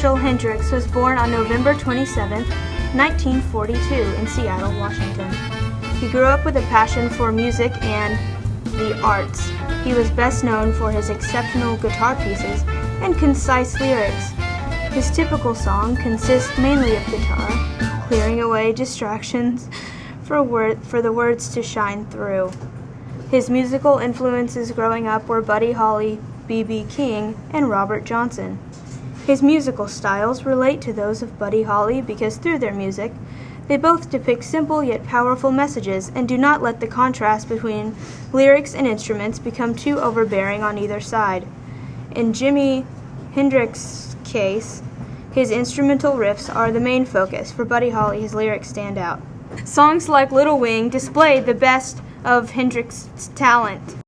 Marshall Hendrix was born on November 27, 1942 in Seattle, Washington. He grew up with a passion for music and the arts. He was best known for his exceptional guitar pieces and concise lyrics. His typical song consists mainly of guitar, clearing away distractions for the words to shine through. His musical influences growing up were Buddy Holly, B.B. King, and Robert Johnson. His musical styles relate to those of Buddy Holly because through their music, they both depict simple yet powerful messages and do not let the contrast between lyrics and instruments become too overbearing on either side. In Jimi Hendrix's case, his instrumental riffs are the main focus. For Buddy Holly, his lyrics stand out. Songs like Little Wing display the best of Hendrix's talent.